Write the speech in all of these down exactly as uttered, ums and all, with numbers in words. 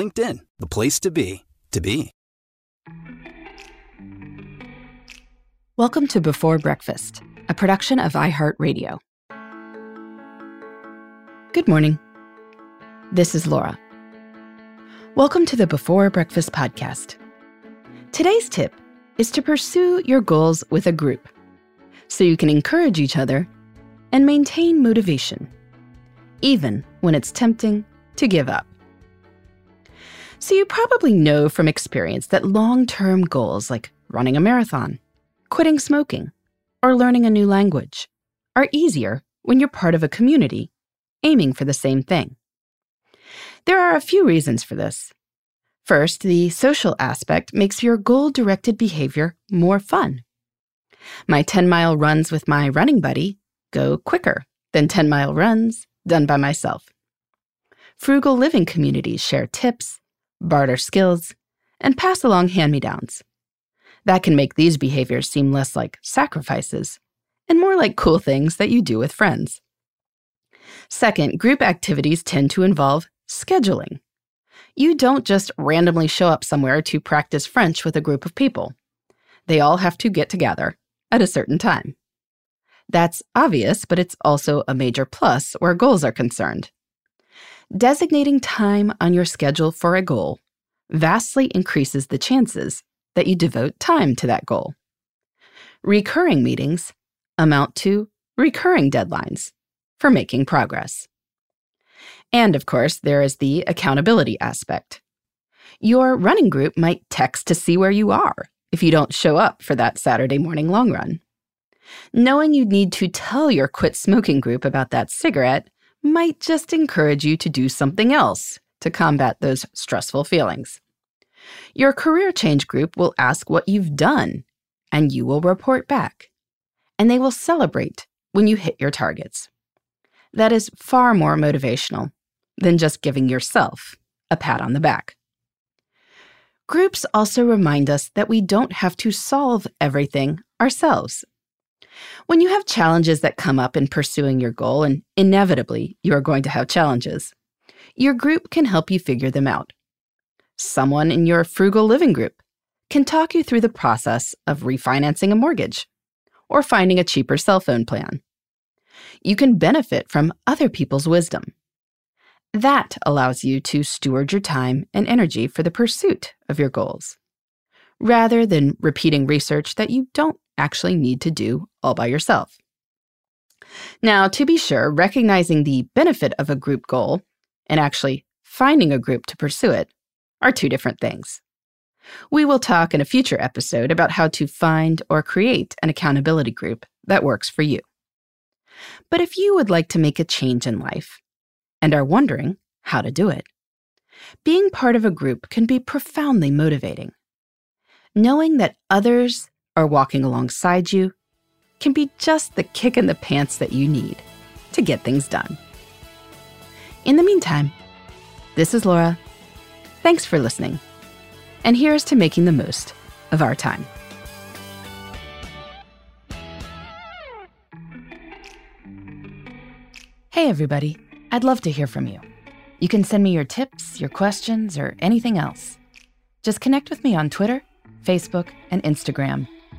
LinkedIn, the place to be, to be. Welcome to Before Breakfast, a production of iHeartRadio. Good morning. This is Laura. Welcome to the Before Breakfast podcast. Today's tip is to pursue your goals with a group so you can encourage each other and maintain motivation, even when it's tempting to give up. So you probably know from experience that long-term goals like running a marathon, quitting smoking, or learning a new language are easier when you're part of a community aiming for the same thing. There are a few reasons for this. First, the social aspect makes your goal-directed behavior more fun. My ten-mile runs with my running buddy go quicker than ten-mile runs done by myself. Frugal living communities share tips, barter skills, and pass along hand-me-downs. That can make these behaviors seem less like sacrifices and more like cool things that you do with friends. Second, group activities tend to involve scheduling. You don't just randomly show up somewhere to practice French with a group of people. They all have to get together at a certain time. That's obvious, but it's also a major plus where goals are concerned. Designating time on your schedule for a goal vastly increases the chances that you devote time to that goal. Recurring meetings amount to recurring deadlines for making progress. And of course, there is the accountability aspect. Your running group might text to see where you are if you don't show up for that Saturday morning long run. Knowing you need to tell your quit smoking group about that cigarette might just encourage you to do something else to combat those stressful feelings. Your career change group will ask what you've done, and you will report back. And they will celebrate when you hit your targets. That is far more motivational than just giving yourself a pat on the back. Groups also remind us that we don't have to solve everything ourselves. When you have challenges that come up in pursuing your goal, and inevitably you are going to have challenges, your group can help you figure them out. Someone in your frugal living group can talk you through the process of refinancing a mortgage or finding a cheaper cell phone plan. You can benefit from other people's wisdom. That allows you to steward your time and energy for the pursuit of your goals, rather than repeating research that you don't actually need to do all by yourself. Now, to be sure, recognizing the benefit of a group goal and actually finding a group to pursue it are two different things. We will talk in a future episode about how to find or create an accountability group that works for you. But if you would like to make a change in life and are wondering how to do it, being part of a group can be profoundly motivating. Knowing that others are walking alongside you can be just the kick in the pants that you need to get things done. In the meantime, this is Laura. Thanks for listening. And here's to making the most of our time. Hey, everybody. I'd love to hear from you. You can send me your tips, your questions, or anything else. Just connect with me on Twitter, Facebook, and Instagram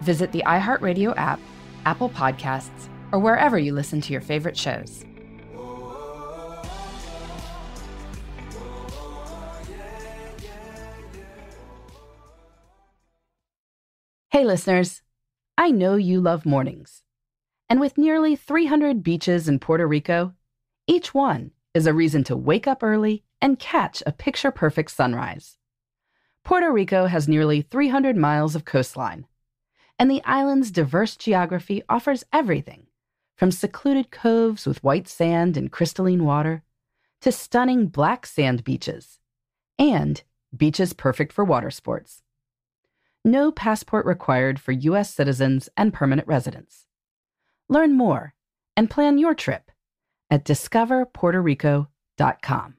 visit the iHeartRadio app, Apple Podcasts, or wherever you listen to your favorite shows. Hey listeners, I know you love mornings. And with nearly three hundred beaches in Puerto Rico, each one is a reason to wake up early and catch a picture-perfect sunrise. Puerto Rico has nearly three hundred miles of coastline, and the island's diverse geography offers everything from secluded coves with white sand and crystalline water to stunning black sand beaches and beaches perfect for water sports. No passport required for U S citizens and permanent residents. Learn more and plan your trip at discover puerto rico dot com.